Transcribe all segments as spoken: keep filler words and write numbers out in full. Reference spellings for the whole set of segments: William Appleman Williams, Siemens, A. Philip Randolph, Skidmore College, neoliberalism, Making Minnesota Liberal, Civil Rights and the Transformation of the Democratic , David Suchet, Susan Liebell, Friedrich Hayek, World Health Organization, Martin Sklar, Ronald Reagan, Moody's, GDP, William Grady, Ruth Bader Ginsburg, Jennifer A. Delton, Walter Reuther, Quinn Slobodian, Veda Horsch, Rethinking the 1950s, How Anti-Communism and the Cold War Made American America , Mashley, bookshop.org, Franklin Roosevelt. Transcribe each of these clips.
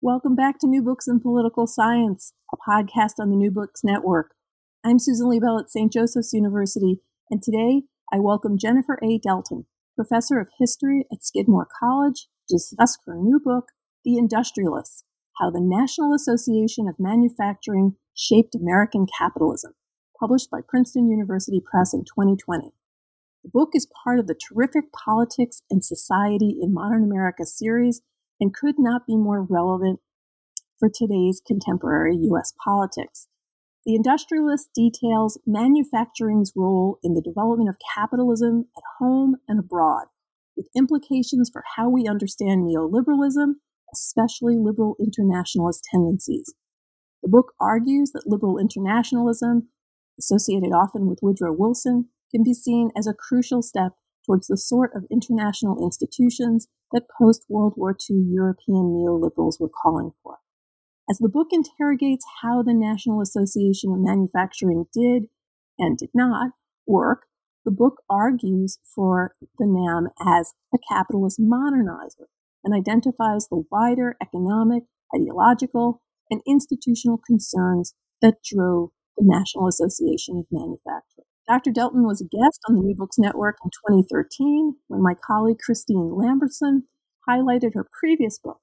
Welcome back to New Books in Political Science, a podcast on the New Books Network. I'm Susan Liebell at Saint Joseph's University, and today I welcome Jennifer A. Delton, professor of history at Skidmore College, to discuss her new book, The Industrialists: How the National Association of Manufacturing Shaped American Capitalism, published by Princeton University Press in twenty twenty. The book is part of the terrific Politics and Society in Modern America series, and could not be more relevant for today's contemporary U S politics. The Industrialist details manufacturing's role in the development of capitalism at home and abroad, with implications for how we understand neoliberalism, especially liberal internationalist tendencies. The book argues that liberal internationalism, associated often with Woodrow Wilson, can be seen as a crucial step towards the sort of international institutions that post-World War Two European neoliberals were calling for. As the book interrogates how the National Association of Manufacturing did and did not work, the book argues for the N A M as a capitalist modernizer and identifies the wider economic, ideological, and institutional concerns that drove the National Association of Manufacturing. Doctor Delton was a guest on the New Books Network in twenty thirteen when my colleague Christine Lamberson highlighted her previous book,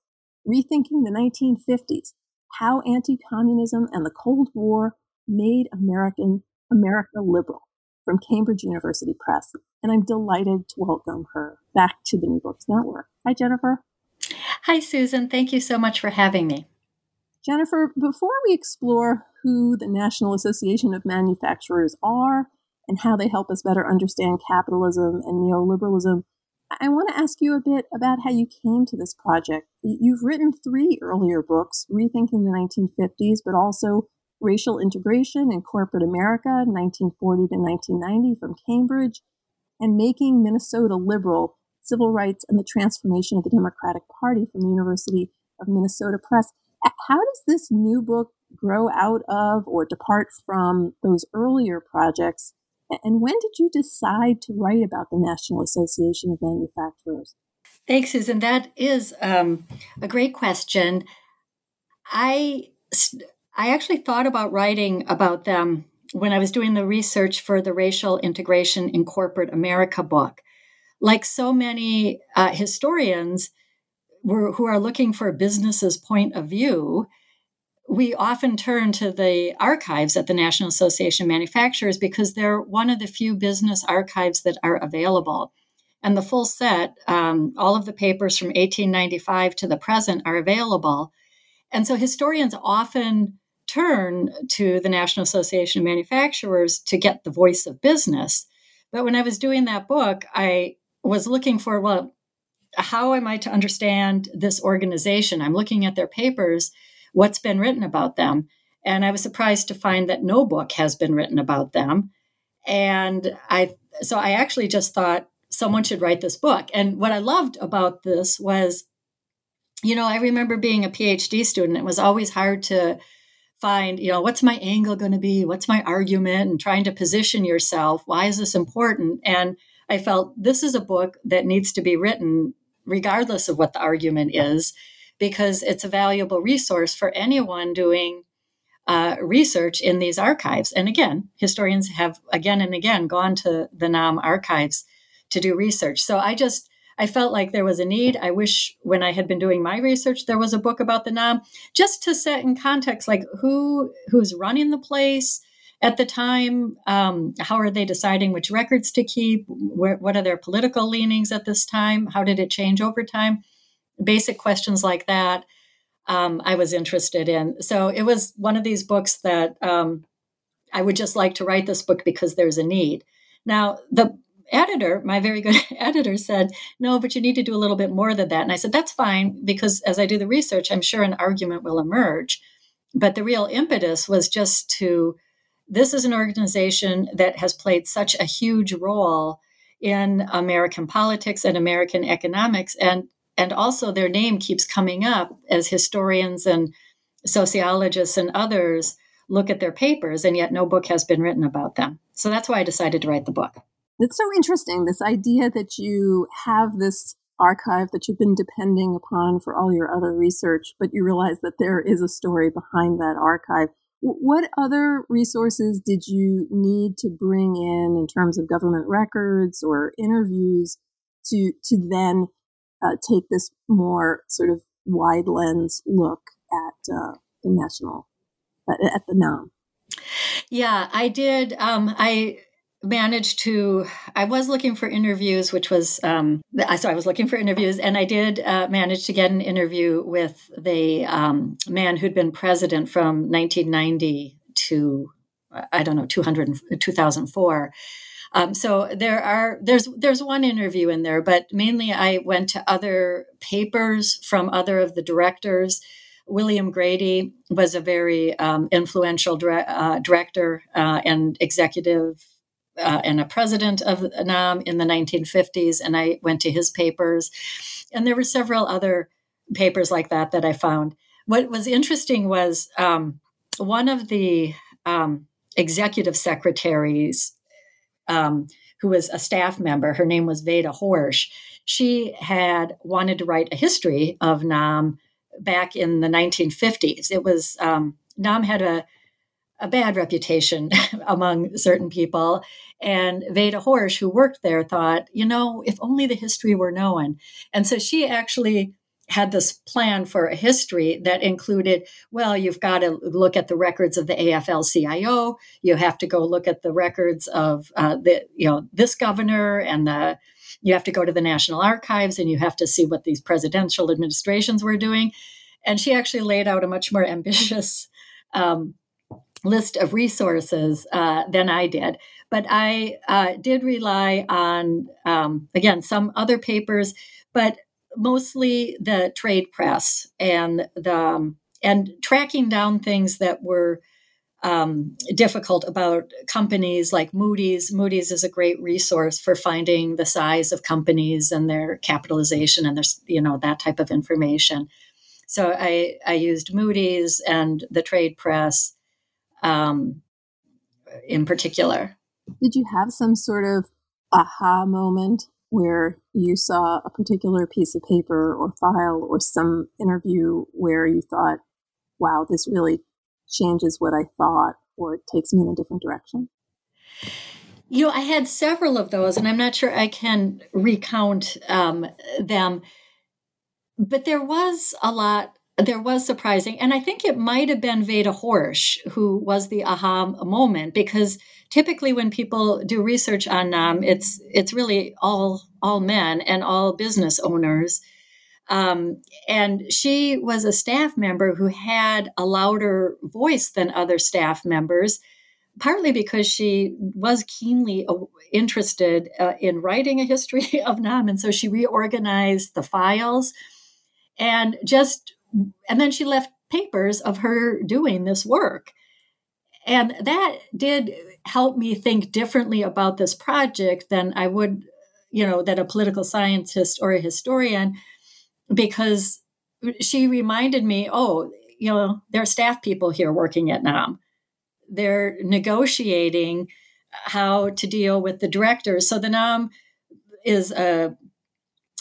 Rethinking the nineteen fifties, How Anti-Communism and the Cold War Made American America Liberal, from Cambridge University Press. And I'm delighted to welcome her back to the New Books Network. Hi, Jennifer. Hi, Susan. Thank you so much for having me. Jennifer, before we explore who the National Association of Manufacturers are, and how they help us better understand capitalism and neoliberalism, I want to ask you a bit about how you came to this project. You've written three earlier books, Rethinking the nineteen fifties, but also Racial Integration in Corporate America, nineteen forty to nineteen ninety, from Cambridge, and Making Minnesota Liberal, Civil Rights and the Transformation of the Democratic Party, from the University of Minnesota Press. How does this new book grow out of or depart from those earlier projects? And when did you decide to write about the National Association of Manufacturers? Thanks, Susan. That is um, a great question. I, I actually thought about writing about them when I was doing the research for the Racial Integration in Corporate America book. Like so many uh, historians were, who are looking for a business's point of view, we often turn to the archives at the National Association of Manufacturers because they're one of the few business archives that are available. And the full set, um, all of the papers from eighteen ninety-five to the present, are available. And so historians often turn to the National Association of Manufacturers to get the voice of business. But when I was doing that book, I was looking for, well, how am I to understand this organization? I'm looking at their papers, what's been written about them. And I was surprised to find that no book has been written about them. And I, so I actually just thought someone should write this book. And what I loved about this was, you know, I remember being a PhD student. It was always hard to find, you know, what's my angle going to be? What's my argument? And trying to position yourself. Why is this important? And I felt this is a book that needs to be written regardless of what the argument is, because it's a valuable resource for anyone doing uh, research in these archives. And again, historians have again and again gone to the N A M archives to do research. So I just, I felt like there was a need. I wish when I had been doing my research, there was a book about the N A M, just to set in context, like who who's running the place at the time, um, how are they deciding which records to keep, where, what are their political leanings at this time, how did it change over time? Basic questions like that um, I was interested in. So it was one of these books that um, I would just like to write this book because there's a need. Now, the editor, my very good editor, said, no, but you need to do a little bit more than that. And I said, that's fine, because as I do the research, I'm sure an argument will emerge. But the real impetus was just to, this is an organization that has played such a huge role in American politics and American economics. And, and also their name keeps coming up as historians and sociologists and others look at their papers, and yet no book has been written about them. So that's why I decided to write the book. It's so interesting, this idea that you have this archive that you've been depending upon for all your other research, but you realize that there is a story behind that archive. What other resources did you need to bring in in terms of government records or interviews to to then uh, take this more sort of wide lens look at uh, the national, at the N A M? Yeah, I did. Um, I managed to, I was looking for interviews, which was, um, so I was looking for interviews, and I did uh, manage to get an interview with the um, man who'd been president from nineteen ninety to, I don't know, two thousand four. Um, so there are, there's, there's one interview in there, but mainly I went to other papers from other of the directors. William Grady was a very um, influential dire- uh, director uh, and executive uh, and a president of N A M in the nineteen fifties, and I went to his papers. And there were several other papers like that that I found. What was interesting was um, one of the um, executive secretaries um, who was a staff member, her name was Veda Horsch, she had wanted to write a history of N A M back in the nineteen fifties. It was, um, N A M had a, a bad reputation among certain people. And Veda Horsch, who worked there, thought, you know, if only the history were known. And so she actually had this plan for a history that included, well, you've got to look at the records of the A F L C I O. You have to go look at the records of uh, the, you know, this governor, and the, you have to go to the National Archives, and you have to see what these presidential administrations were doing. And she actually laid out a much more ambitious um, list of resources uh, than I did. But I uh, did rely on, um, again, some other papers, but mostly the trade press and the um, and tracking down things that were Um, difficult about companies like Moody's. Moody's is a great resource for finding the size of companies and their capitalization and there's, you know, that type of information. So I, I used Moody's and the trade press um, in particular. Did you have some sort of aha moment where you saw a particular piece of paper or file or some interview where you thought, wow, this really changes what I thought, or it takes me in a different direction? You know, I had several of those, and I'm not sure I can recount um, them, but there was a lot, there was surprising. And I think it might have been Veda Horsch who was the aha moment, because typically when people do research on N A M, it's it's really all, all men and all business owners. Um, and she was a staff member who had a louder voice than other staff members, partly because she was keenly interested uh, in writing a history of N A M. And so she reorganized the files and just, and then she left papers of her doing this work. And that did help me think differently about this project than I would, you know, that a political scientist or a historian, because she reminded me, oh, you know, there are staff people here working at N A M. They're negotiating how to deal with the directors. So the N A M is a,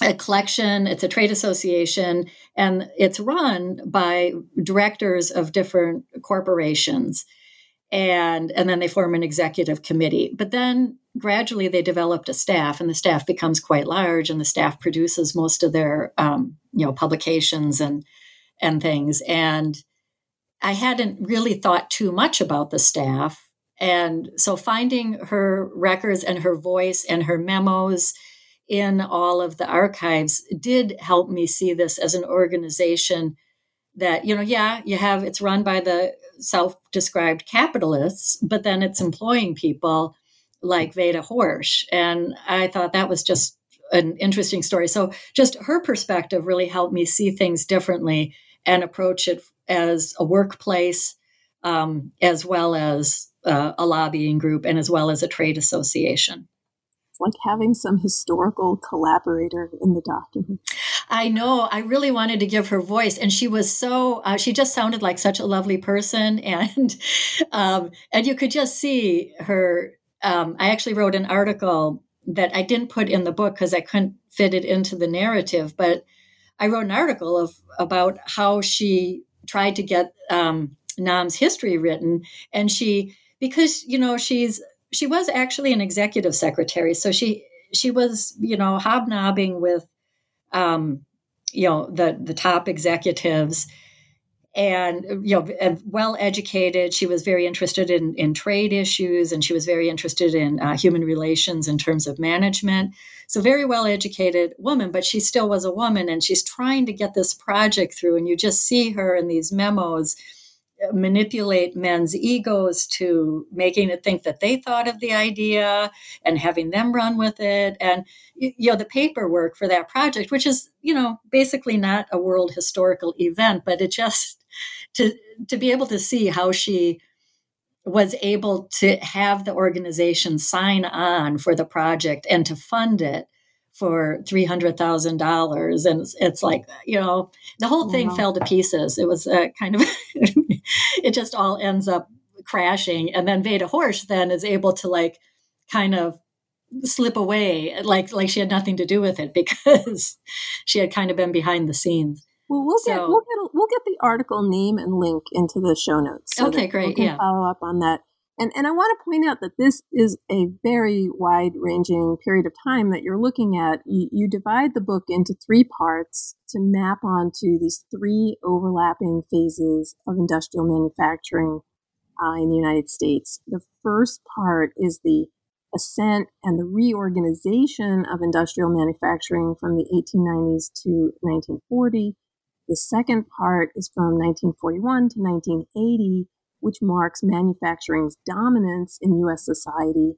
a collection, it's a trade association, and it's run by directors of different corporations. And, and then they form an executive committee. But then gradually they developed a staff, and the staff becomes quite large, and the staff produces most of their, um, you know, publications and, and things. And I hadn't really thought too much about the staff. And so finding her records and her voice and her memos in all of the archives did help me see this as an organization that, you know, yeah, you have, it's run by the self-described capitalists, but then it's employing people like Veda Horsch. And I thought that was just an interesting story. So just her perspective really helped me see things differently and approach it as a workplace, um, as well as uh, a lobbying group and as well as a trade association. It's like having some historical collaborator in the document. I know. I really wanted to give her voice. And she was so, uh, she just sounded like such a lovely person. And um, and you could just see her. Um, I actually wrote an article that I didn't put in the book because I couldn't fit it into the narrative. But I wrote an article of about how she tried to get um, Nam's history written. And she, because, you know, she's she was actually an executive secretary. So she she was, you know, hobnobbing with, um, you know, the, the top executives and, you know, well-educated. She was very interested in, in trade issues, and she was very interested in uh, human relations in terms of management. So very well-educated woman, but she still was a woman, and she's trying to get this project through. And you just see her in these memos manipulate men's egos to making it think that they thought of the idea and having them run with it. And, you know, the paperwork for that project, which is, you know, basically not a world historical event, but it just to, to be able to see how she was able to have the organization sign on for the project and to fund it for three hundred thousand dollars. And it's, it's like, you know, the whole thing wow. fell to pieces. It was uh, kind of, it just all ends up crashing. And then Veda Horsch then is able to like kind of slip away, like like she had nothing to do with it because she had kind of been behind the scenes. Well, we'll so, get we'll get we'll get the article name and link into the show notes. So okay, great. Can yeah, follow up on that. And and I want to point out that this is a very wide-ranging period of time that you're looking at. You, you divide the book into three parts to map onto these three overlapping phases of industrial manufacturing uh, in the United States. The first part is the ascent and the reorganization of industrial manufacturing from the eighteen nineties to nineteen forty. The second part is from nineteen forty-one to nineteen eighty. Which marks manufacturing's dominance in U S society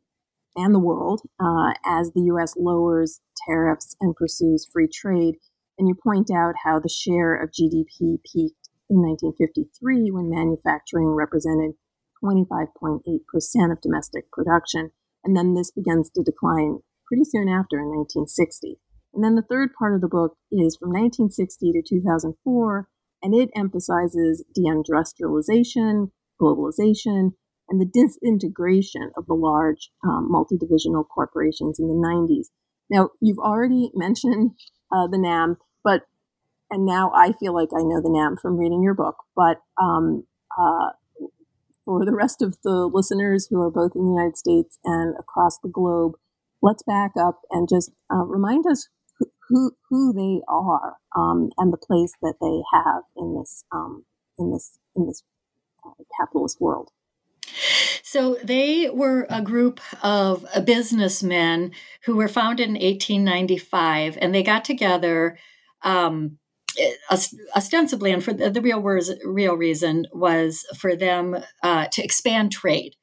and the world uh, as the U S lowers tariffs and pursues free trade. And you point out how the share of G D P peaked in nineteen fifty-three when manufacturing represented twenty-five point eight percent of domestic production. And then this begins to decline pretty soon after in nineteen sixty. And then the third part of the book is from nineteen sixty to two thousand four, and it emphasizes deindustrialization, globalization, and the disintegration of the large um, multi-divisional corporations in the nineties. Now, you've already mentioned uh, the N A M, but and now I feel like I know the N A M from reading your book. But um, uh, for the rest of the listeners who are both in the United States and across the globe, let's back up and just uh, remind us who, who who they are um, and the place that they have in this um, in this in this. capitalist world. So they were a group of businessmen who were founded in eighteen ninety-five, and they got together um, ostensibly, and for the real, words, real reason was for them uh, to expand trade.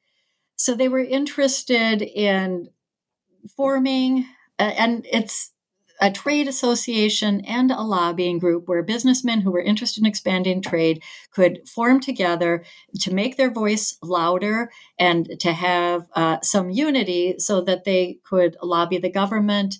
So they were interested in forming, uh, and it's a trade association and a lobbying group where businessmen who were interested in expanding trade could form together to make their voice louder and to have uh, some unity so that they could lobby the government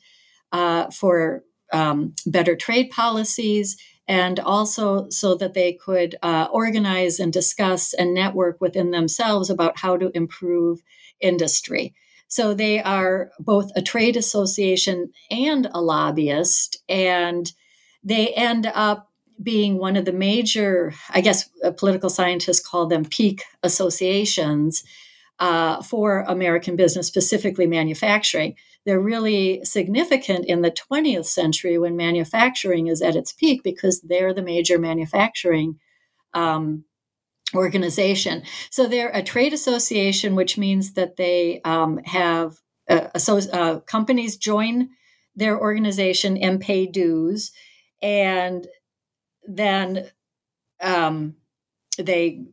uh, for um, better trade policies, and also so that they could uh, organize and discuss and network within themselves about how to improve industry. So they are both a trade association and a lobbyist, and they end up being one of the major, I guess political scientists call them peak associations uh, for American business, specifically manufacturing. They're really significant in the twentieth century when manufacturing is at its peak because they're the major manufacturing um organization. So they're a trade association, which means that they um, have uh, associ- uh, companies join their organization and pay dues, and then um, they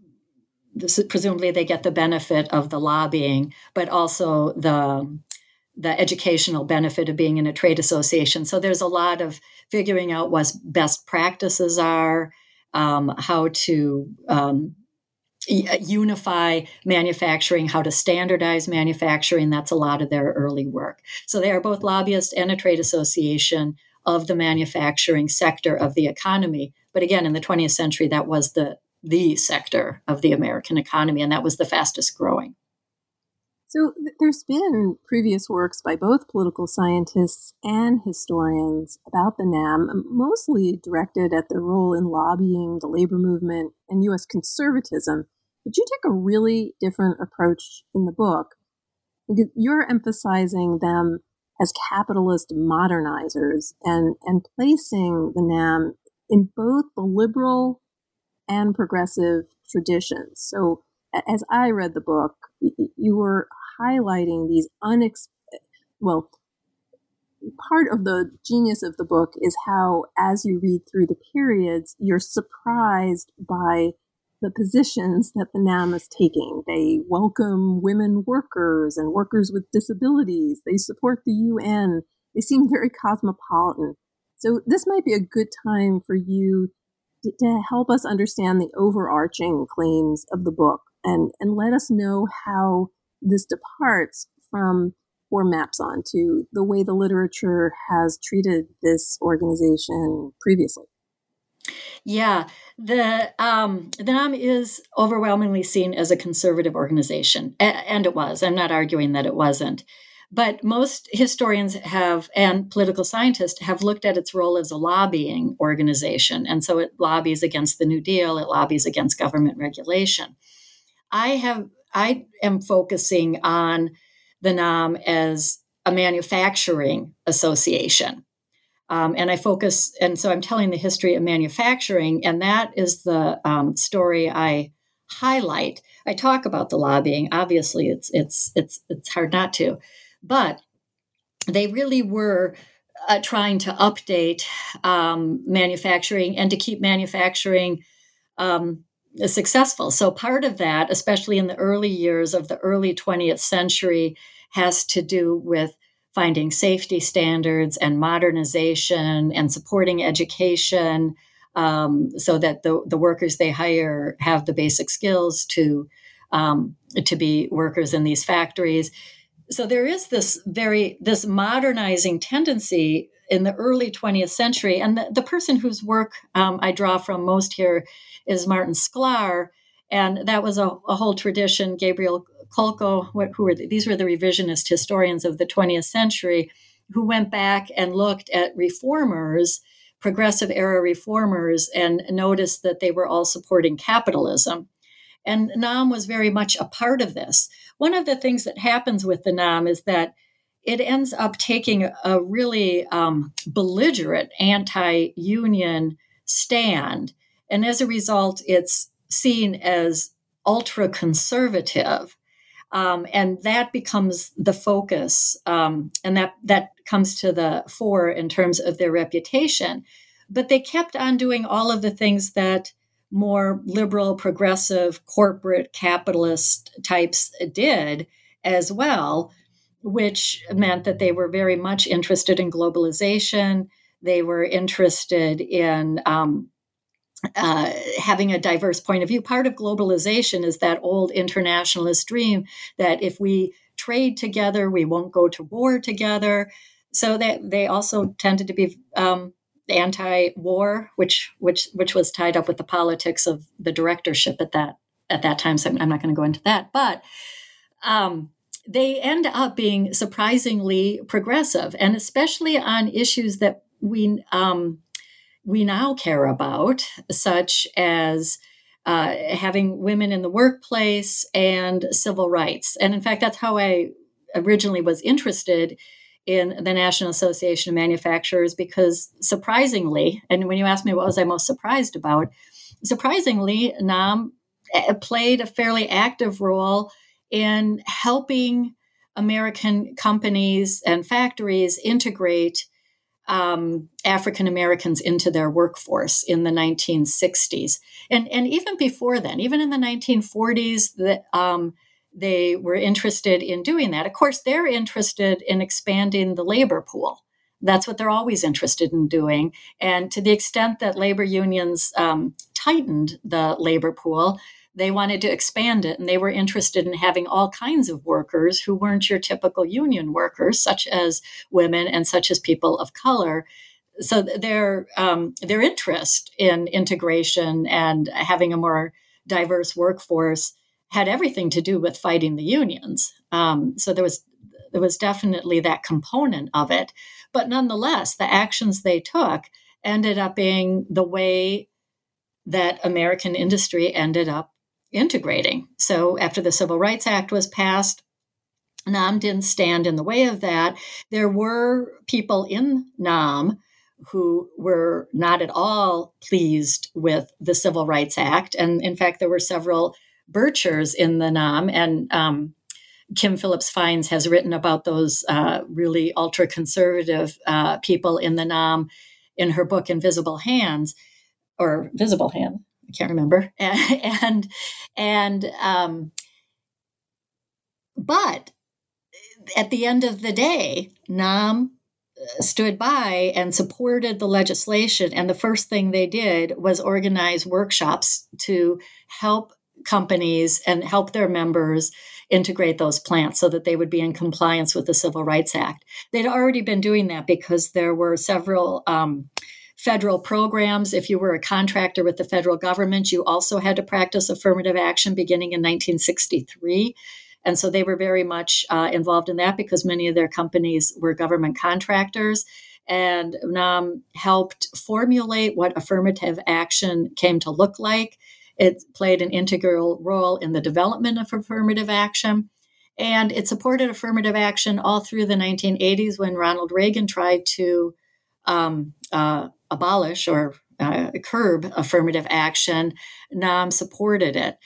this, presumably they get the benefit of the lobbying, but also the the educational benefit of being in a trade association. So there's a lot of figuring out what best practices are, um, how to um, unify manufacturing, how to standardize manufacturing. That's a lot of their early work. So they are both lobbyists and a trade association of the manufacturing sector of the economy. But again, in the twentieth century, that was the the sector of the American economy, and that was the fastest growing. So there's been previous works by both political scientists and historians about the N A M, mostly directed at their role in lobbying the labor movement and U S conservatism. But you take a really different approach in the book. You're emphasizing them as capitalist modernizers and, and placing the N A M in both the liberal and progressive traditions. So as I read the book, you were highlighting these unex- well, part of the genius of the book is how, as you read through the periods, you're surprised by the positions that the N A M is taking. They welcome women workers and workers with disabilities. They support the U N. They seem very cosmopolitan. So this might be a good time for you to, to help us understand the overarching claims of the book and, and let us know how this departs from or maps onto the way the literature has treated this organization previously. Yeah, the um, the N A M is overwhelmingly seen as a conservative organization, a- and it was. I'm not arguing that it wasn't. But most historians have, and political scientists have, looked at its role as a lobbying organization. And so it lobbies against the New Deal. It lobbies against government regulation. I have, I am focusing on the N A M as a manufacturing association. Um, and I focus, and so I'm telling the history of manufacturing. And that is the um, story I highlight. I talk about the lobbying. Obviously, it's, it's, it's, it's hard not to. But they really were uh, trying to update um, manufacturing and to keep manufacturing um, successful. So part of that, especially in the early years of the early twentieth century, has to do with finding safety standards and modernization and supporting education um, so that the, the workers they hire have the basic skills to um, to be workers in these factories. So there is this very, this modernizing tendency in the early twentieth century. And the, the person whose work um, I draw from most here is Martin Sklar. And that was a, a whole tradition. Gabriel Kolko, what, who were the, these were the revisionist historians of the twentieth century, who went back and looked at reformers, progressive era reformers, and noticed that they were all supporting capitalism. And N A M was very much a part of this. One of the things that happens with the N A M is that it ends up taking a really um, belligerent anti-union stand. And as a result, it's seen as ultra-conservative. Um, and that becomes the focus. Um, and that, that comes to the fore in terms of their reputation. But they kept on doing all of the things that more liberal, progressive, corporate, capitalist types did as well, which meant that they were very much interested in globalization. They were interested in um, uh, having a diverse point of view. Part of globalization is that old internationalist dream that if we trade together, we won't go to war together. So that they also tended to be um, anti-war, which which which was tied up with the politics of the directorship at that at that time. So I'm, I'm not going to go into that. But um, they end up being surprisingly progressive, and especially on issues that we um, we now care about, such as uh, having women in the workplace and civil rights. And in fact, that's how I originally was interested in the National Association of Manufacturers, because surprisingly, and when you asked me what was I most surprised about, surprisingly, N A M played a fairly active role in helping American companies and factories integrate um, African Americans into their workforce in the nineteen sixties. And, and even before then, even in the nineteen forties, the, um, they were interested in doing that. Of course, they're interested in expanding the labor pool. That's what they're always interested in doing. And to the extent that labor unions um, tightened the labor pool, they wanted to expand it, and they were interested in having all kinds of workers who weren't your typical union workers, such as women and such as people of color. So their um, their interest in integration and having a more diverse workforce had everything to do with fighting the unions. Um, so there was there was definitely that component of it. But nonetheless, the actions they took ended up being the way that American industry ended up integrating. So after the Civil Rights Act was passed, N A M didn't stand in the way of that. There were people in N A M who were not at all pleased with the Civil Rights Act. And in fact, there were several birchers in the N A M, and um, Kim Phillips Fein has written about those uh, really ultra-conservative uh, people in the N A M in her book Invisible Hands, or Visible Hand, I can't remember. And, and um, but at the end of the day, N A M stood by and supported the legislation. And the first thing they did was organize workshops to help companies and help their members integrate those plants so that they would be in compliance with the Civil Rights Act. They'd already been doing that because there were several um, federal programs. If you were a contractor with the federal government, you also had to practice affirmative action beginning in nineteen sixty-three. And so they were very much uh, involved in that because many of their companies were government contractors. And N A M helped formulate what affirmative action came to look like. It played an integral role in the development of affirmative action. And it supported affirmative action all through the nineteen eighties when Ronald Reagan tried to um, uh, abolish or uh, curb affirmative action. N A M supported it.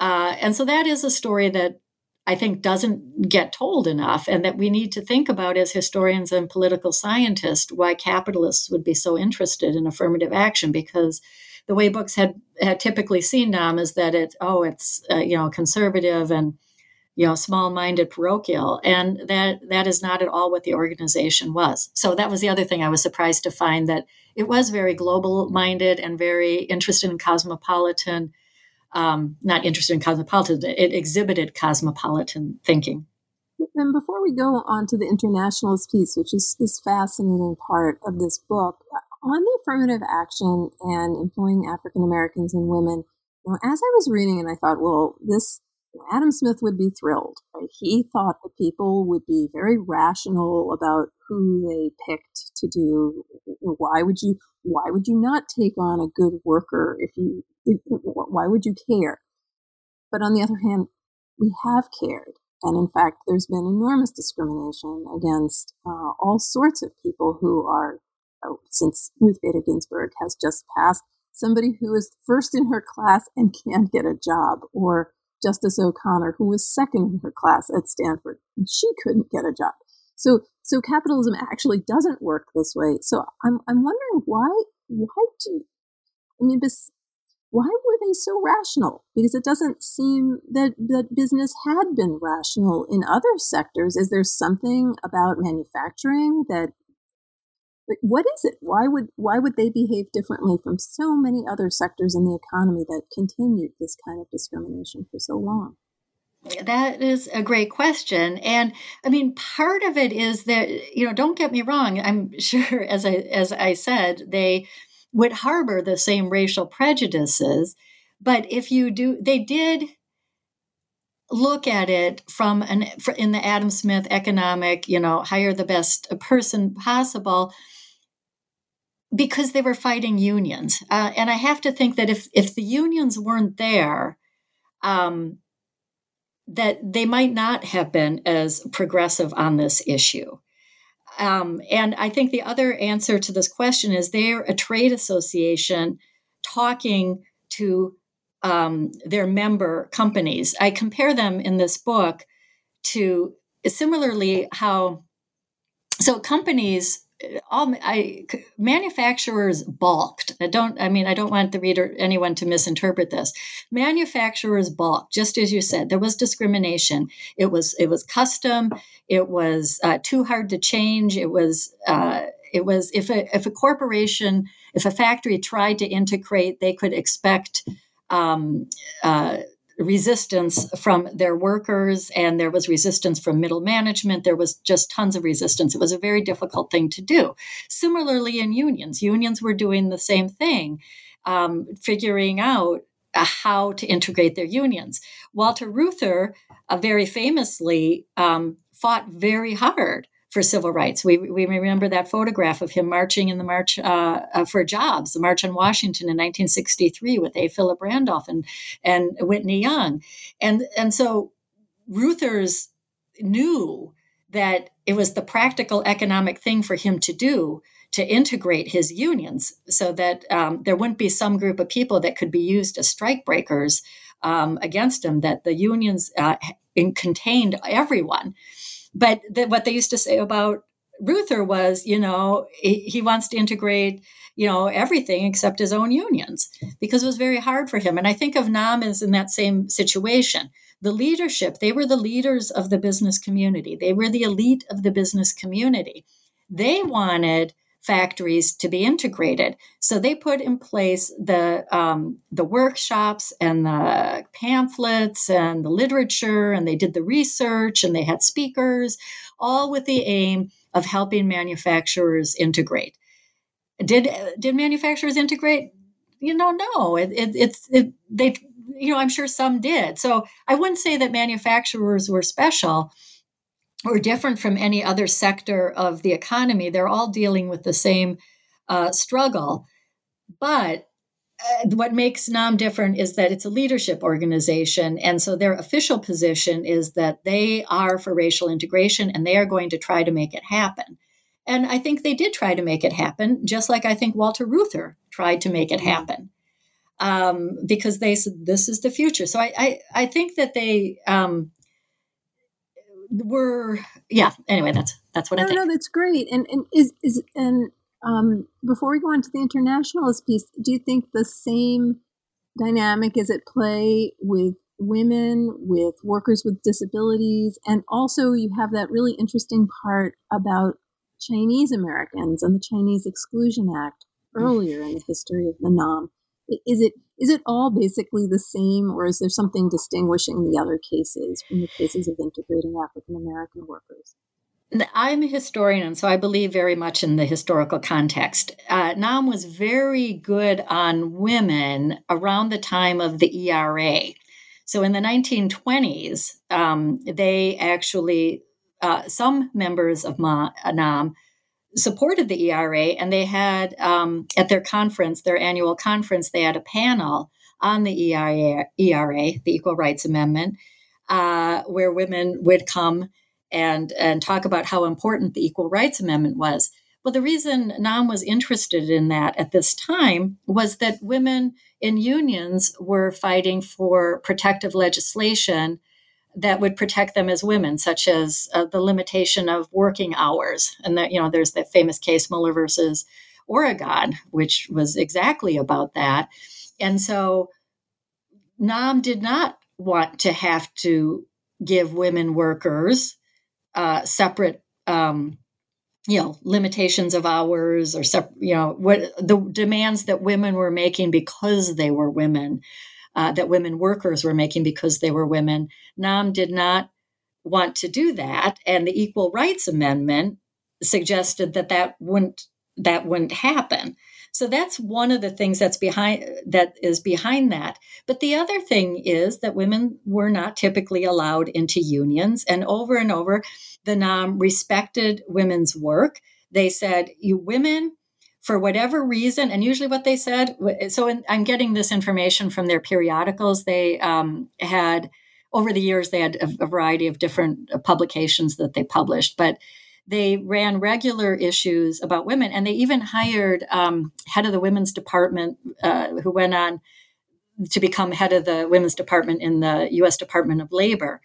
Uh, and so that is a story that I think doesn't get told enough, and that we need to think about as historians and political scientists, why capitalists would be so interested in affirmative action, because the way books had, had typically seen N A M is that it, oh, it's, uh, you know, conservative and, you know, small-minded, parochial. And that that is not at all what the organization was. So that was the other thing I was surprised to find, that it was very global-minded and very interested in cosmopolitan, um, not interested in cosmopolitan, it exhibited cosmopolitan thinking. And before we go on to the internationalist piece, which is this fascinating part of this book, on the affirmative action and employing African Americans and women, you know, as I was reading, and I thought, well, this Adam Smith would be thrilled. Right? He thought that people would be very rational about who they picked to do. Why would you? Why would you not take on a good worker? If you, if, why would you care? But on the other hand, we have cared, and in fact, there's been enormous discrimination against uh, all sorts of people who are. Oh, since Ruth Bader Ginsburg has just passed, somebody who is first in her class and can't get a job, or Justice O'Connor, who was second in her class at Stanford, and she couldn't get a job. So, so capitalism actually doesn't work this way. So I'm, I'm wondering why, why do, I mean, this, why were they so rational? Because it doesn't seem that, that business had been rational in other sectors. Is there something about manufacturing that, what is it? Why would why would they behave differently from so many other sectors in the economy that continued this kind of discrimination for so long? That is a great question. And I mean, part of it is that, you know, don't get me wrong, I'm sure, as I as I said, they would harbor the same racial prejudices, but if you do, they did look at it from an in the Adam Smith economic, you know, hire the best person possible, because they were fighting unions. Uh, and I have to think that if if the unions weren't there, um, that they might not have been as progressive on this issue. Um, and I think the other answer to this question is they're a trade association talking to um, their member companies. I compare them in this book to similarly how, so companies all I manufacturers balked. I don't. I mean, I don't want the reader, anyone, to misinterpret this. Manufacturers balked, just as you said. There was discrimination. It was. It was custom. It was uh, too hard to change. It was. Uh, it was. If a if a corporation, if a factory tried to integrate, they could expect Um, uh, resistance from their workers, and there was resistance from middle management. There was just tons of resistance. It was a very difficult thing to do. Similarly, in unions, unions were doing the same thing, um, figuring out uh, how to integrate their unions. Walter Reuther uh, very famously um, fought very hard for civil rights. We we remember that photograph of him marching in the March uh, for Jobs, the March on Washington in nineteen sixty-three with A. Philip Randolph and and Whitney Young. And, and so Reuther's knew that it was the practical economic thing for him to do to integrate his unions so that um, there wouldn't be some group of people that could be used as strikebreakers um, against him, that the unions uh, contained everyone. But the, what they used to say about Reuther was, you know, he, he wants to integrate, you know, everything except his own unions, because it was very hard for him. And I think of Nam as in that same situation. The leadership, they were the leaders of the business community. They were the elite of the business community. They wanted factories to be integrated. So they put in place the um, the workshops and the pamphlets and the literature, and they did the research, and they had speakers, all with the aim of helping manufacturers integrate. Did did manufacturers integrate? You know, no. It, it, it's it, they. You know, I'm sure some did. So I wouldn't say that manufacturers were special or different from any other sector of the economy. They're all dealing with the same uh, struggle. But uh, what makes N A M different is that it's a leadership organization. And so their official position is that they are for racial integration, and they are going to try to make it happen. And I think they did try to make it happen, just like I think Walter Reuther tried to make it happen, um, because they said this is the future. So I, I, I think that they... Um, We're yeah. Anyway, that's that's what no, I think. No, that's great. And and is is and um, before we go on to the internationalist piece, do you think the same dynamic is at play with women, with workers with disabilities, and also you have that really interesting part about Chinese Americans and the Chinese Exclusion Act earlier in the history of the N A M? Is it is it all basically the same, or is there something distinguishing the other cases from the cases of integrating African American workers? I'm a historian, so I believe very much in the historical context. Uh, N A M was very good on women around the time of the E R A. So in the nineteen twenties, um, they actually, uh, some members of Ma- N A M supported the E R A, and they had um, at their conference, their annual conference, they had a panel on the E R A, E R A, the Equal Rights Amendment, uh, where women would come and and talk about how important the Equal Rights Amendment was. Well, the reason N A M was interested in that at this time was that women in unions were fighting for protective legislation that would protect them as women, such as uh, the limitation of working hours. And that, you know, there's that famous case, Muller versus Oregon, which was exactly about that. And so N A M did not want to have to give women workers uh, separate, um, you know, limitations of hours or, sep- you know, what the demands that women were making because they were women. Uh, that women workers were making because they were women. N A M did not want to do that, and the Equal Rights Amendment suggested that that wouldn't that wouldn't happen. So that's one of the things that's behind that is behind that. But the other thing is that women were not typically allowed into unions, and over and over, the N A M respected women's work. They said, "You women." For whatever reason, and usually what they said, so in, I'm getting this information from their periodicals. They um, had, over the years, they had a, a variety of different publications that they published, but they ran regular issues about women, and they even hired um, head of the women's department uh, who went on to become head of the women's department in the U S Department of Labor.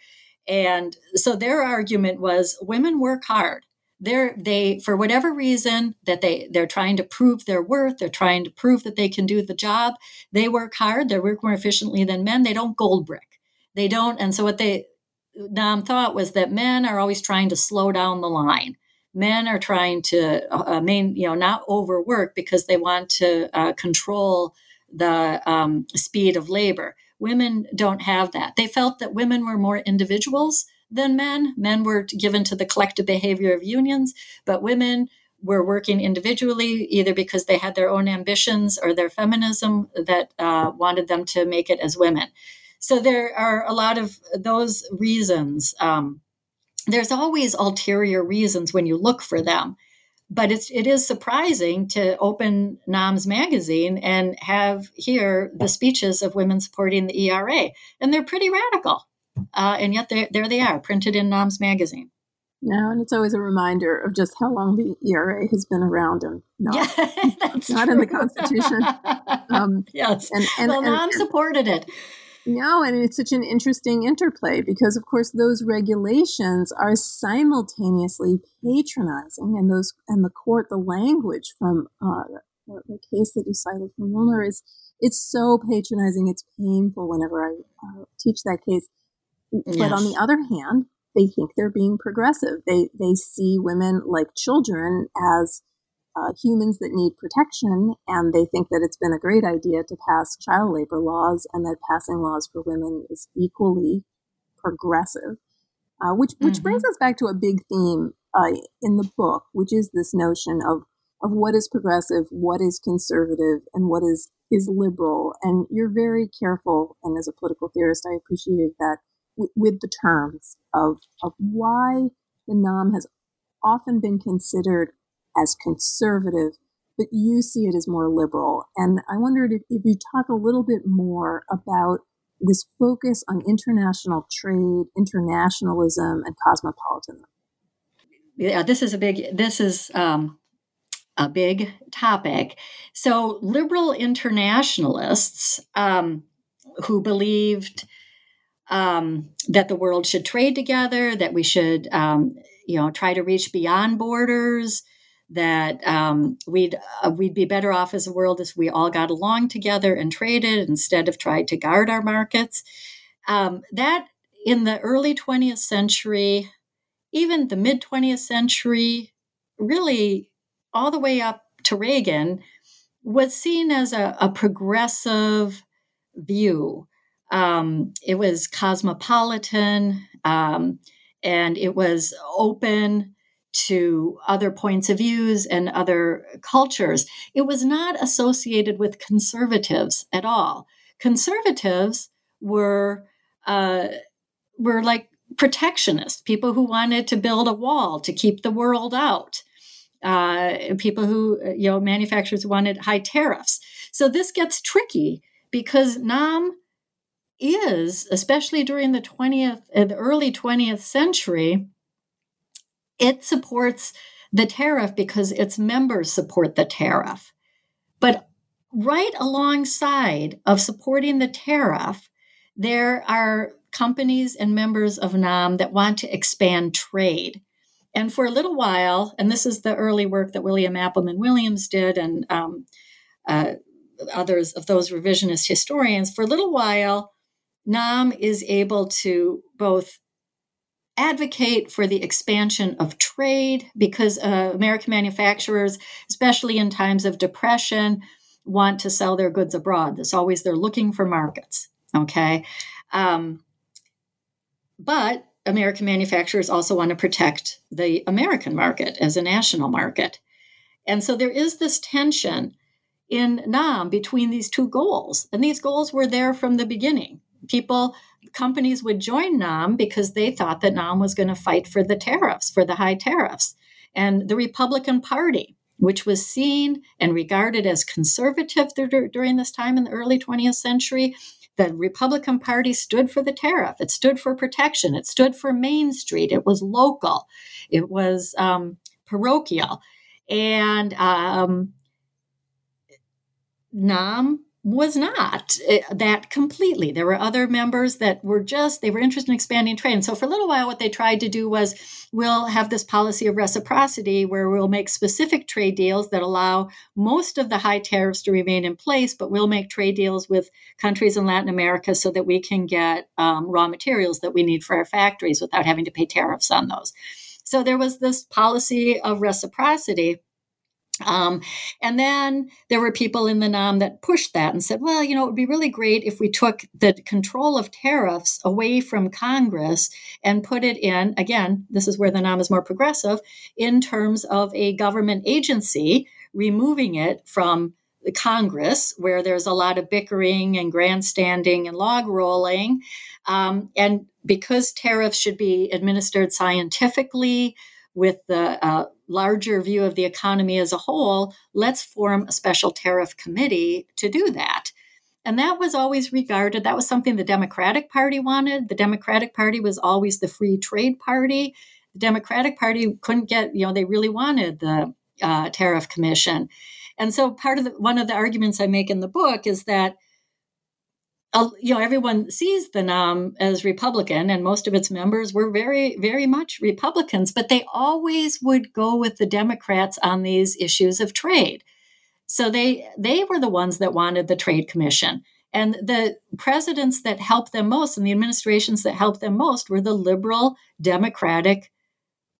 And so their argument was women work hard. They're, they, for whatever reason that they, they're trying to prove their worth, they're trying to prove that they can do the job. They work hard, they work more efficiently than men. They don't gold brick. They don't, and so what they, Nam thought was that men are always trying to slow down the line. Men are trying to uh, main, you know, not overwork because they want to uh, control the um, speed of labor. Women don't have that. They felt that women were more individuals than men. Men were given to the collective behavior of unions, but women were working individually either because they had their own ambitions or their feminism that uh, wanted them to make it as women. So there are a lot of those reasons. Um, there's always ulterior reasons when you look for them, but it's, it is surprising to open Nam's magazine and have here the speeches of women supporting the E R A, and they're pretty radical, uh, and yet there they are, printed in Nam's magazine. No, and it's always a reminder of just how long the E R A has been around and not, yeah, that's not in the Constitution. Um, yes, and, and, well, and, Nam and, supported it. No, and it's such an interesting interplay because, of course, those regulations are simultaneously patronizing, and those and the court, the language from uh, the, the case that you cited from Muller is it's so patronizing, it's painful whenever I uh, teach that case. Yes. But on the other hand, they think they're being progressive. They they see women like children as Uh, humans that need protection, and they think that it's been a great idea to pass child labor laws and that passing laws for women is equally progressive, uh, which which mm-hmm. brings us back to a big theme uh, in the book, which is this notion of of what is progressive, what is conservative, and what is, is liberal. And you're very careful, and as a political theorist, I appreciated that, w- with the terms of, of why the Nam has often been considered as conservative, but you see it as more liberal. And I wondered if, if you talk a little bit more about this focus on international trade, internationalism, and cosmopolitanism. Yeah, this is a big, this is um, a big topic. So liberal internationalists um, who believed um, that the world should trade together, that we should, um, you know, try to reach beyond borders, that um, we'd uh, we'd be better off as a world if we all got along together and traded instead of tried to guard our markets. Um, that in the early twentieth century, even the mid twentieth century, really all the way up to Reagan, was seen as a, a progressive view. Um, it was cosmopolitan, um, and it was open to other points of views and other cultures. It was not associated with conservatives at all. Conservatives were uh, were like protectionists, people who wanted to build a wall to keep the world out, uh, people who, you know, manufacturers wanted high tariffs. So this gets tricky because Nam is, especially during the twentieth, uh, the early twentieth century, it supports the tariff because its members support the tariff. But right alongside of supporting the tariff, there are companies and members of Nam that want to expand trade. And for a little while, and this is the early work that William Appleman Williams did and um, uh, others of those revisionist historians, for a little while, Nam is able to both advocate for the expansion of trade because uh, American manufacturers, especially in times of depression, want to sell their goods abroad. That's always, they're looking for markets, okay? Um, but American manufacturers also want to protect the American market as a national market. And so there is this tension in Nam between these two goals. And these goals were there from the beginning. People, companies would join Nam because they thought that Nam was going to fight for the tariffs, for the high tariffs. And the Republican Party, which was seen and regarded as conservative th- during this time in the early twentieth century, the Republican Party stood for the tariff. It stood for protection. It stood for Main Street. It was local. It was um, parochial. And um, Nam was not that completely. There were other members that were just, they were interested in expanding trade. And so for a little while, what they tried to do was, we'll have this policy of reciprocity where we'll make specific trade deals that allow most of the high tariffs to remain in place, but we'll make trade deals with countries in Latin America so that we can get um, raw materials that we need for our factories without having to pay tariffs on those. So there was this policy of reciprocity. Um, and then there were people in the N A M that pushed that and said, well, you know, it would be really great if we took the control of tariffs away from Congress and put it in, again, this is where the N A M is more progressive, in terms of a government agency, removing it from the Congress, where there's a lot of bickering and grandstanding and log rolling. Um, and because tariffs should be administered scientifically with the uh, larger view of the economy as a whole, let's form a special tariff committee to do that. And that was always regarded, that was something the Democratic Party wanted. The Democratic Party was always the free trade party. The Democratic Party couldn't get, you know, they really wanted the uh, Tariff Commission. And so part of the, one of the arguments I make in the book is that Uh, you know, everyone sees the N A M as Republican, and most of its members were very, very much Republicans, but they always would go with the Democrats on these issues of trade. So they they were the ones that wanted the Trade Commission. And the presidents that helped them most and the administrations that helped them most were the liberal Democratic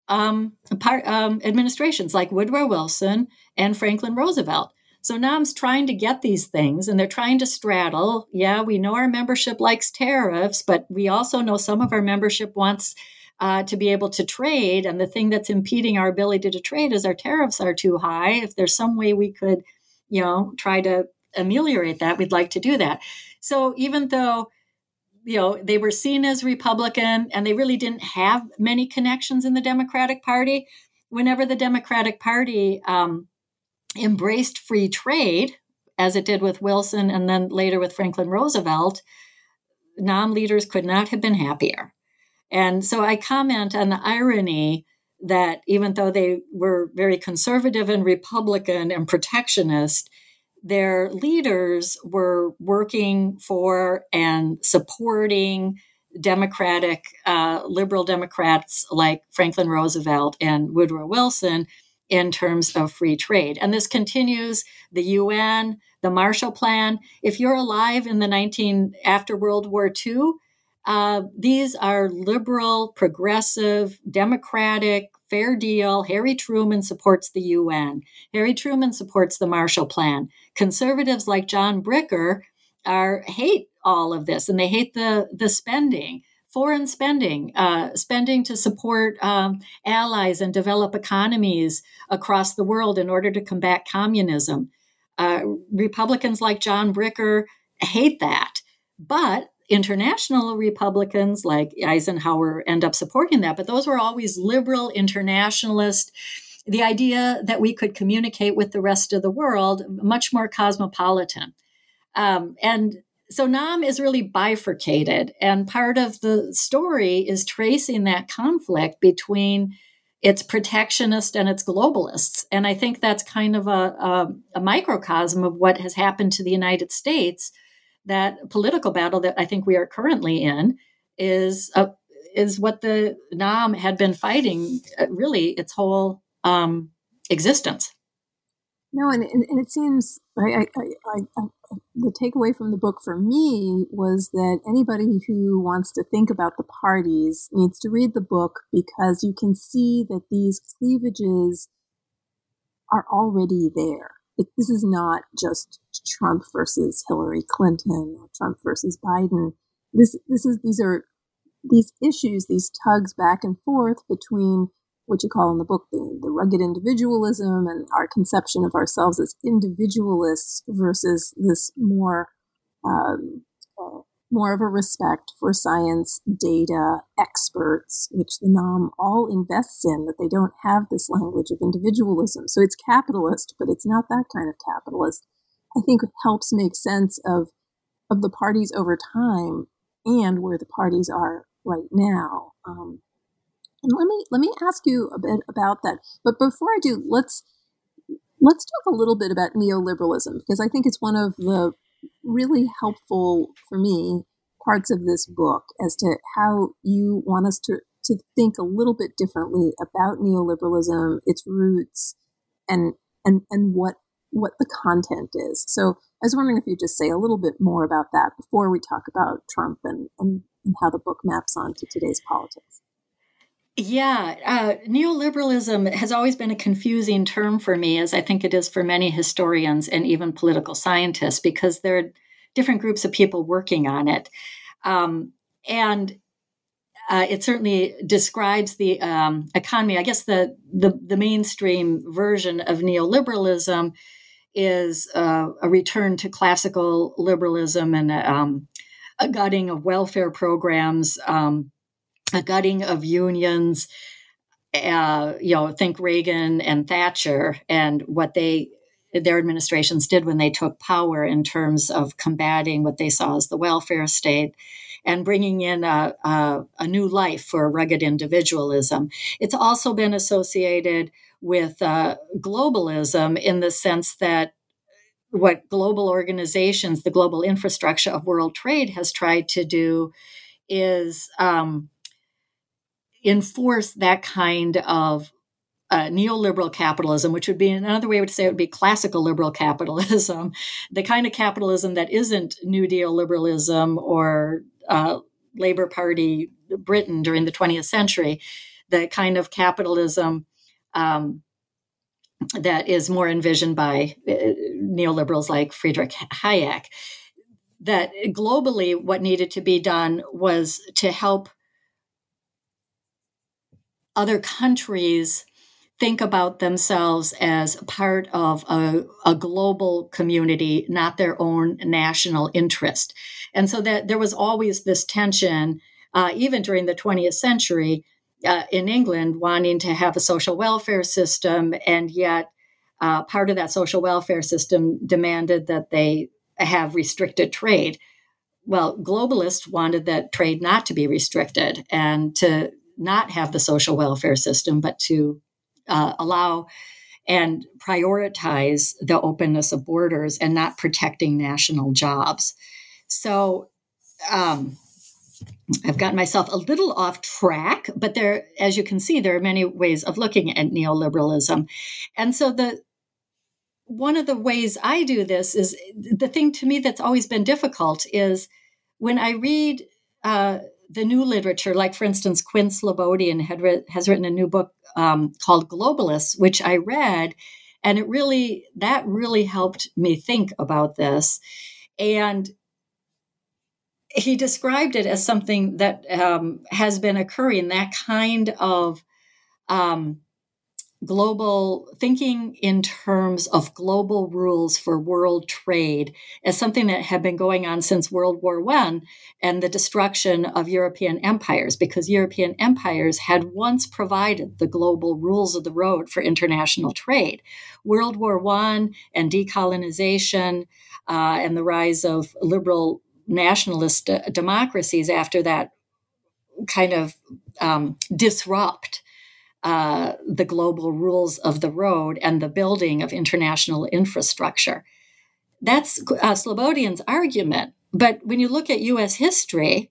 um, part, um, administrations like Woodrow Wilson and Franklin Roosevelt. So N A M's trying to get these things, and they're trying to straddle. Yeah, we know our membership likes tariffs, but we also know some of our membership wants uh, to be able to trade. And the thing that's impeding our ability to trade is our tariffs are too high. If there's some way we could, you know, try to ameliorate that, we'd like to do that. So even though, you know, they were seen as Republican and they really didn't have many connections in the Democratic Party, whenever the Democratic Party um, embraced free trade, as it did with Wilson and then later with Franklin Roosevelt, N A M leaders could not have been happier. And so I comment on the irony that even though they were very conservative and Republican and protectionist, their leaders were working for and supporting Democratic, uh, liberal Democrats like Franklin Roosevelt and Woodrow Wilson in terms of free trade. And this continues, the U N, the Marshall Plan. If you're alive in the nineteen after World War Two, uh, these are liberal, progressive, democratic, fair deal. Harry Truman supports the U N. Harry Truman supports the Marshall Plan. Conservatives like John Bricker are hate all of this, and they hate the the spending. Foreign spending, uh, spending to support um, allies and develop economies across the world in order to combat communism. Uh, Republicans like John Bricker hate that, but international Republicans like Eisenhower end up supporting that. But those were always liberal, internationalist. The idea that we could communicate with the rest of the world, much more cosmopolitan, um, and. So N A M is really bifurcated, and part of the story is tracing that conflict between its protectionists and its globalists. And I think that's kind of a, a, a microcosm of what has happened to the United States. That political battle that I think we are currently in is a, is what the N A M had been fighting really its whole um, existence. No, and, and, and it seems I, I, I, I, the takeaway from the book for me was that anybody who wants to think about the parties needs to read the book, because you can see that these cleavages are already there. It, this is not just Trump versus Hillary Clinton or Trump versus Biden. This, this is these are these issues, these tugs back and forth between what you call in the book, the, the rugged individualism and our conception of ourselves as individualists versus this more um, uh, more of a respect for science, data, experts, which the N A M all invests in, that they don't have this language of individualism. So it's capitalist, but it's not that kind of capitalist. I think it helps make sense of of the parties over time and where the parties are right now. Um, And let me let me ask you a bit about that. But before I do, let's let's talk a little bit about neoliberalism, because I think it's one of the really helpful for me parts of this book as to how you want us to, to think a little bit differently about neoliberalism, its roots, and and and what what the content is. So I was wondering if you just say a little bit more about that before we talk about Trump and, and, and how the book maps onto today's politics. Yeah, uh, neoliberalism has always been a confusing term for me, as I think it is for many historians and even political scientists, because there are different groups of people working on it. Um, and uh, it certainly describes the um, economy. I guess the, the, the mainstream version of neoliberalism is uh, a return to classical liberalism and um, a gutting of welfare programs, um a gutting of unions, uh, you know, think Reagan and Thatcher and what they, their administrations did when they took power in terms of combating what they saw as the welfare state and bringing in a, a, a new life for rugged individualism. It's also been associated with uh, globalism in the sense that what global organizations, the global infrastructure of world trade has tried to do is um, enforce that kind of uh, neoliberal capitalism, which would be another way I would say it would be classical liberal capitalism, the kind of capitalism that isn't New Deal liberalism or uh, Labor Party Britain during the twentieth century, the kind of capitalism um, that is more envisioned by uh, neoliberals like Friedrich Hayek. That globally, what needed to be done was to help other countries think about themselves as part of a, a global community, not their own national interest. And so that there was always this tension, uh, even during the twentieth century uh, in England, wanting to have a social welfare system. And yet uh, part of that social welfare system demanded that they have restricted trade. Well, globalists wanted that trade not to be restricted and to not have the social welfare system, but to uh, allow and prioritize the openness of borders and not protecting national jobs. So um, I've gotten myself a little off track, but there, as you can see, there are many ways of looking at neoliberalism. And so the one of the ways I do this is the thing to me that's always been difficult is when I read uh, the new literature, like, for instance, Quinn Slobodian had re- has written a new book um, called Globalists, which I read, and it really, that really helped me think about this. And he described it as something that um, has been occurring, that kind of um, global thinking in terms of global rules for world trade as something that had been going on since World War One and the destruction of European empires, because European empires had once provided the global rules of the road for international trade. World War One and decolonization uh, and the rise of liberal nationalist uh, democracies after that kind of um, disrupt Uh, the global rules of the road and the building of international infrastructure. That's uh, Slobodian's argument. But when you look at U S history,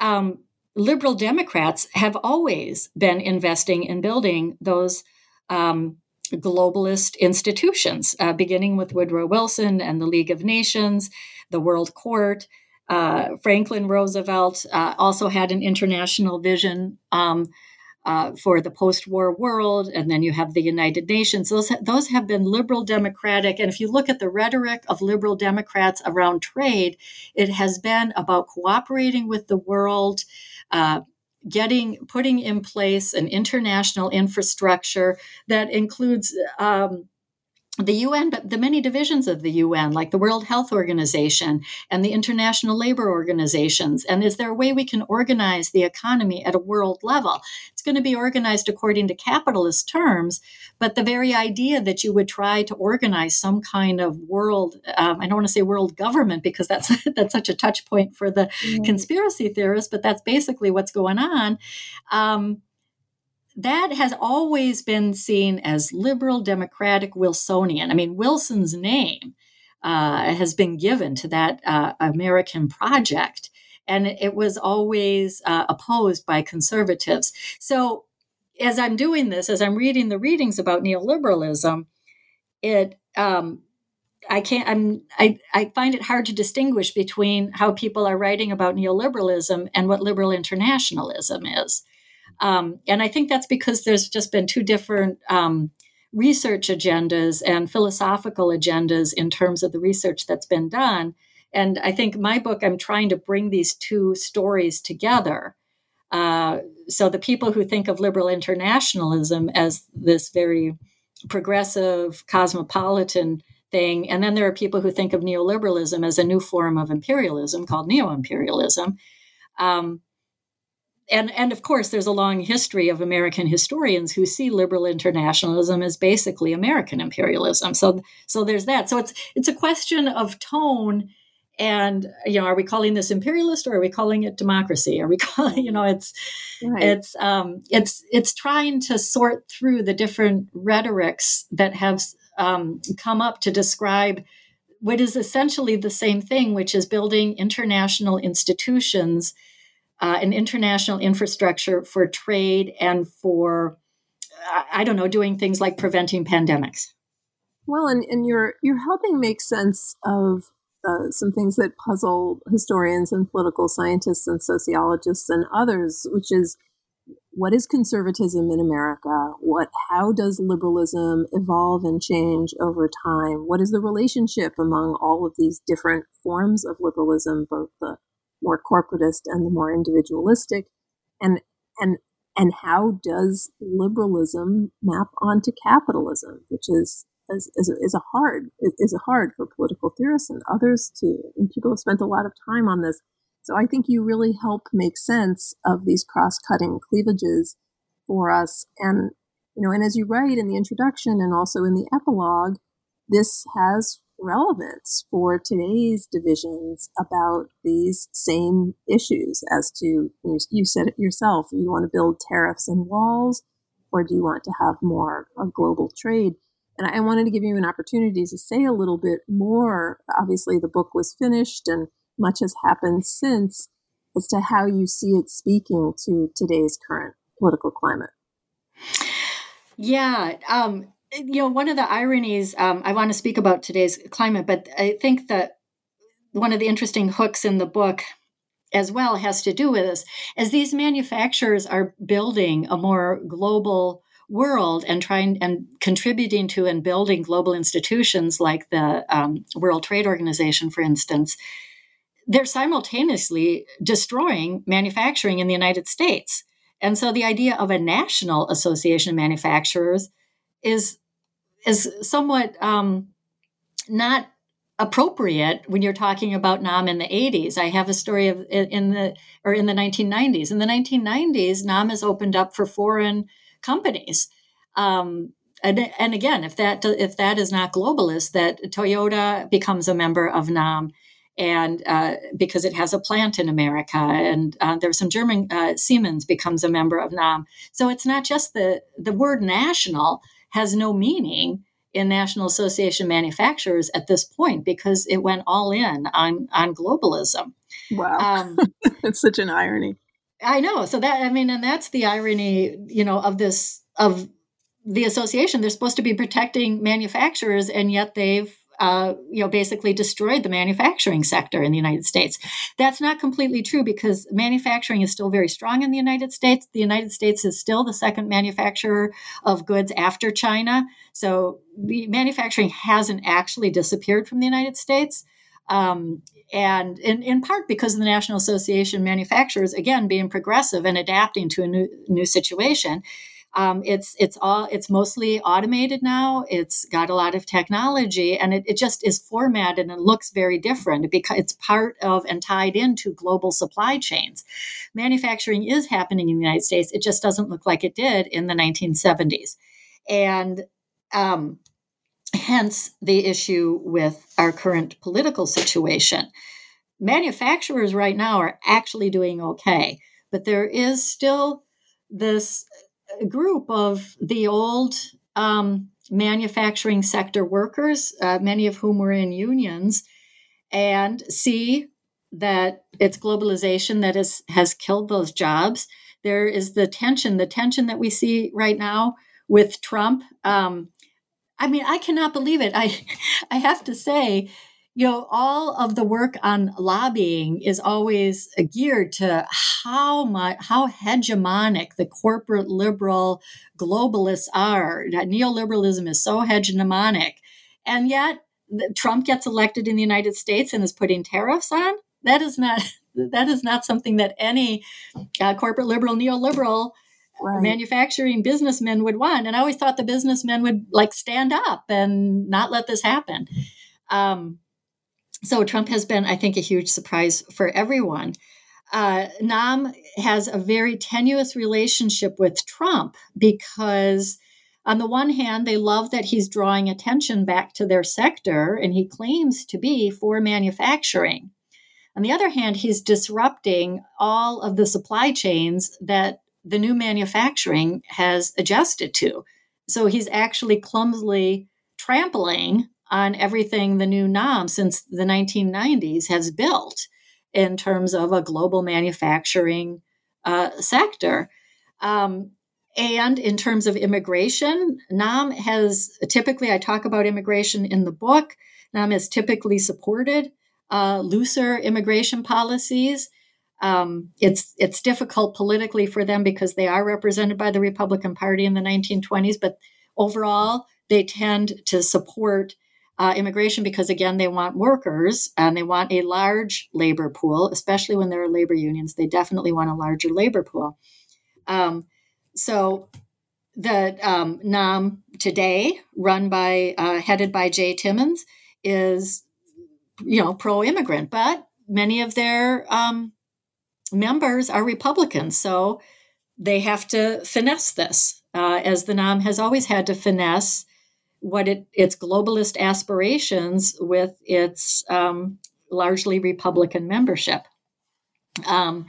um, liberal Democrats have always been investing in building those um, globalist institutions, uh, beginning with Woodrow Wilson and the League of Nations, the World Court. Uh, Franklin Roosevelt uh, also had an international vision um Uh, for the post-war world, and then you have the United Nations. Those, those have been liberal democratic. And if you look at the rhetoric of liberal Democrats around trade, it has been about cooperating with the world, uh, getting putting in place an international infrastructure that includes um, the U N, but the many divisions of the U N, like the World Health Organization and the International Labor Organizations. And is there a way we can organize the economy at a world level? It's going to be organized according to capitalist terms, but the very idea that you would try to organize some kind of world, um, I don't want to say world government because that's that's such a touch point for the mm-hmm. conspiracy theorists, but that's basically what's going on. Um, That has always been seen as liberal, democratic, Wilsonian. I mean, Wilson's name uh, has been given to that uh, American project. And it was always uh, opposed by conservatives. So as I'm doing this, as I'm reading the readings about neoliberalism, it um, I can't I'm I, I find it hard to distinguish between how people are writing about neoliberalism and what liberal internationalism is. Um, and I think that's because there's just been two different um, research agendas and philosophical agendas in terms of the research that's been done. And I think my book, I'm trying to bring these two stories together. Uh, so the people who think of liberal internationalism as this very progressive, cosmopolitan thing, and then there are people who think of neoliberalism as a new form of imperialism called neo-imperialism. Um, and, and of course, there's a long history of American historians who see liberal internationalism as basically American imperialism. So, so there's that. So it's it's a question of tone. And, you know, are we calling this imperialist or are we calling it democracy? Are we calling, you know, it's, right. it's, um, it's, it's trying to sort through the different rhetorics that have um, come up to describe what is essentially the same thing, which is building international institutions, uh, an international infrastructure for trade and for, I don't know, doing things like preventing pandemics. Well, and, and you're, you're helping make sense of Uh, some things that puzzle historians and political scientists and sociologists and others, which is what is conservatism in America? What, how does liberalism evolve and change over time? What is the relationship among all of these different forms of liberalism, both the more corporatist and the more individualistic? And, and, and how does liberalism map onto capitalism, which is Is, is, is a hard is a hard for political theorists and others to, and people have spent a lot of time on this. So I think you really help make sense of these cross-cutting cleavages for us. And you know, and as you write in the introduction and also in the epilogue, this has relevance for today's divisions about these same issues. As to you, know, you said it yourself, you want to build tariffs and walls, or do you want to have more of global trade? And I wanted to give you an opportunity to say a little bit more. Obviously, the book was finished and much has happened since, as to how you see it speaking to today's current political climate. Yeah. Um, you know, one of the ironies, um, I want to speak about today's climate, but I think that one of the interesting hooks in the book as well has to do with this, as these manufacturers are building a more global world and trying and contributing to and building global institutions like the um, World Trade Organization, for instance, they're simultaneously destroying manufacturing in the United States. And so the idea of a national association of manufacturers is is somewhat um, not appropriate when you're talking about N A M in the eighties. I have a story of in the or in the nineteen nineties. In the nineteen nineties, N A M is opened up for foreign companies. Um, and, and again, if that if that is not globalist, that Toyota becomes a member of N A M and uh, because it has a plant in America, and uh, there's some German uh, Siemens becomes a member of N A M. So it's not just the, the word national has no meaning in National Association Manufacturers at this point, because it went all in on, on globalism. Wow. Um, it's such an irony. I know. So that, I mean, and that's the irony, you know, of this, of the association. They're supposed to be protecting manufacturers, and yet they've, uh, you know, basically destroyed the manufacturing sector in the United States. That's not completely true, because manufacturing is still very strong in the United States. The United States is still the second manufacturer of goods after China. So the manufacturing hasn't actually disappeared from the United States. Um, and in, in part because of the National Association of Manufacturers, again, being progressive and adapting to a new new situation. Um, it's it's all it's mostly automated now. It's got a lot of technology, and it, it just is formatted and looks very different because it's part of and tied into global supply chains. Manufacturing is happening in the United States. It just doesn't look like it did in the nineteen seventies. And um hence the issue with our current political situation. Manufacturers right now are actually doing okay, but there is still this group of the old um, manufacturing sector workers, uh, many of whom were in unions, and see that it's globalization that is, has killed those jobs. There is the tension, the tension that we see right now with Trump. Um, I mean, I cannot believe it. I, I have to say, you know, all of the work on lobbying is always geared to how much, how hegemonic the corporate liberal globalists are. Neoliberalism is so hegemonic. And yet Trump gets elected in the United States and is putting tariffs on. That is not, that is not something that any uh, corporate liberal, neoliberal Right. manufacturing businessmen would want. And I always thought the businessmen would like stand up and not let this happen. Um, so Trump has been, I think, a huge surprise for everyone. Uh, Nam has a very tenuous relationship with Trump because on the one hand, they love that he's drawing attention back to their sector and he claims to be for manufacturing. On the other hand, he's disrupting all of the supply chains that the new manufacturing has adjusted to. So he's actually clumsily trampling on everything the new N A M since the nineteen nineties has built in terms of a global manufacturing uh, sector. Um, and in terms of immigration, N A M has typically, I talk about immigration in the book, N A M has typically supported uh, looser immigration policies. Um, it's it's difficult politically for them because they are represented by the Republican Party in the nineteen twenties. But overall, they tend to support uh, immigration because, again, they want workers and they want a large labor pool, especially when there are labor unions. They definitely want a larger labor pool. Um, so the um, N A M today, run by uh, headed by Jay Timmons, is, you know, pro-immigrant, but many of their um, members are Republicans, so they have to finesse this, uh, as the N A M has always had to finesse what it, its globalist aspirations with its um, largely Republican membership. Um,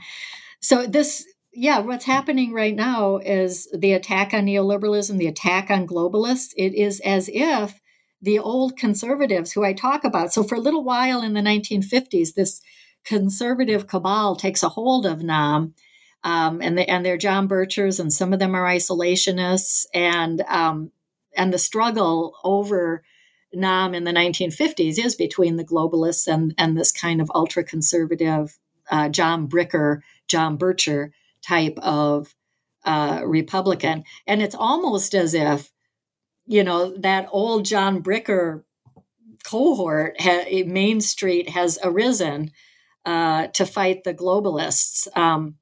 so this, yeah, what's happening right now is the attack on neoliberalism, the attack on globalists. It is as if the old conservatives who I talk about, so for a little while in the nineteen fifties, this conservative cabal takes a hold of N A M, um, and, the, and they're John Birchers, and some of them are isolationists, and um, and the struggle over N A M in the nineteen fifties is between the globalists and, and this kind of ultra-conservative uh, John Bricker, John Bircher type of uh, Republican. And it's almost as if, you know, that old John Bricker cohort, ha- Main Street, has arisen Uh, to fight the globalists. Um,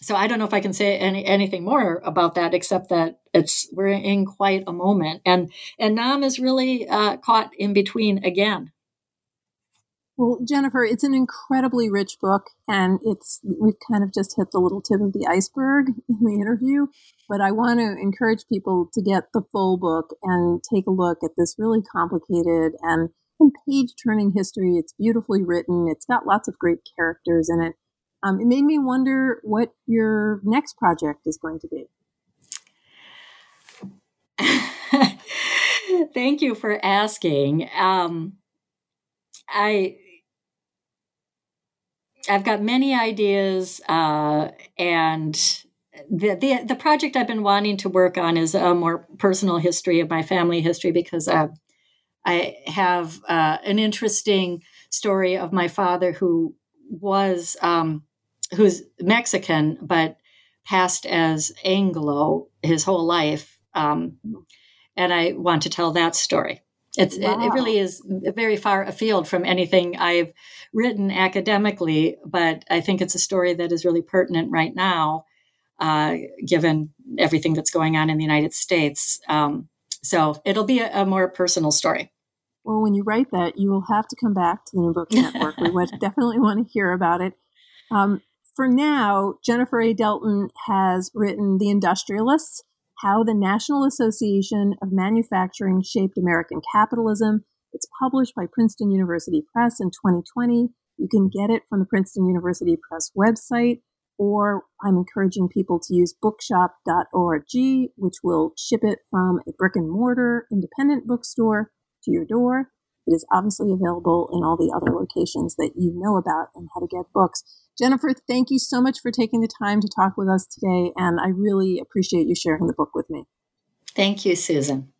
so I don't know if I can say any, anything more about that, except that it's we're in quite a moment. And, and N A M is really uh, caught in between again. Well, Jennifer, it's an incredibly rich book, and it's we've kind of just hit the little tip of the iceberg in the interview, but I want to encourage people to get the full book and take a look at this really complicated and page-turning history. It's beautifully written. It's got lots of great characters in it. Um, it made me wonder what your next project is going to be. Thank you for asking. Um, I I've got many ideas, uh, and the, the the project I've been wanting to work on is a more personal history of my family history because. Uh, I have uh, an interesting story of my father, who was um, who's Mexican but passed as Anglo his whole life, um, and I want to tell that story. It's wow. it, it really is very far afield from anything I've written academically, but I think it's a story that is really pertinent right now, uh, given everything that's going on in the United States. Um, so it'll be a, a more personal story. Well, when you write that, you will have to come back to the New Books Network. We would definitely want to hear about it. Um, for now, Jennifer A. Delton has written The Industrialists, How the National Association of Manufacturing Shaped American Capitalism. It's published by Princeton University Press in twenty twenty. You can get it from the Princeton University Press website. or I'm encouraging people to use bookshop dot org, which will ship it from a brick and mortar independent bookstore to your door. It is obviously available in all the other locations that you know about and how to get books. Jennifer, thank you so much for taking the time to talk with us today, and I really appreciate you sharing the book with me. Thank you, Susan.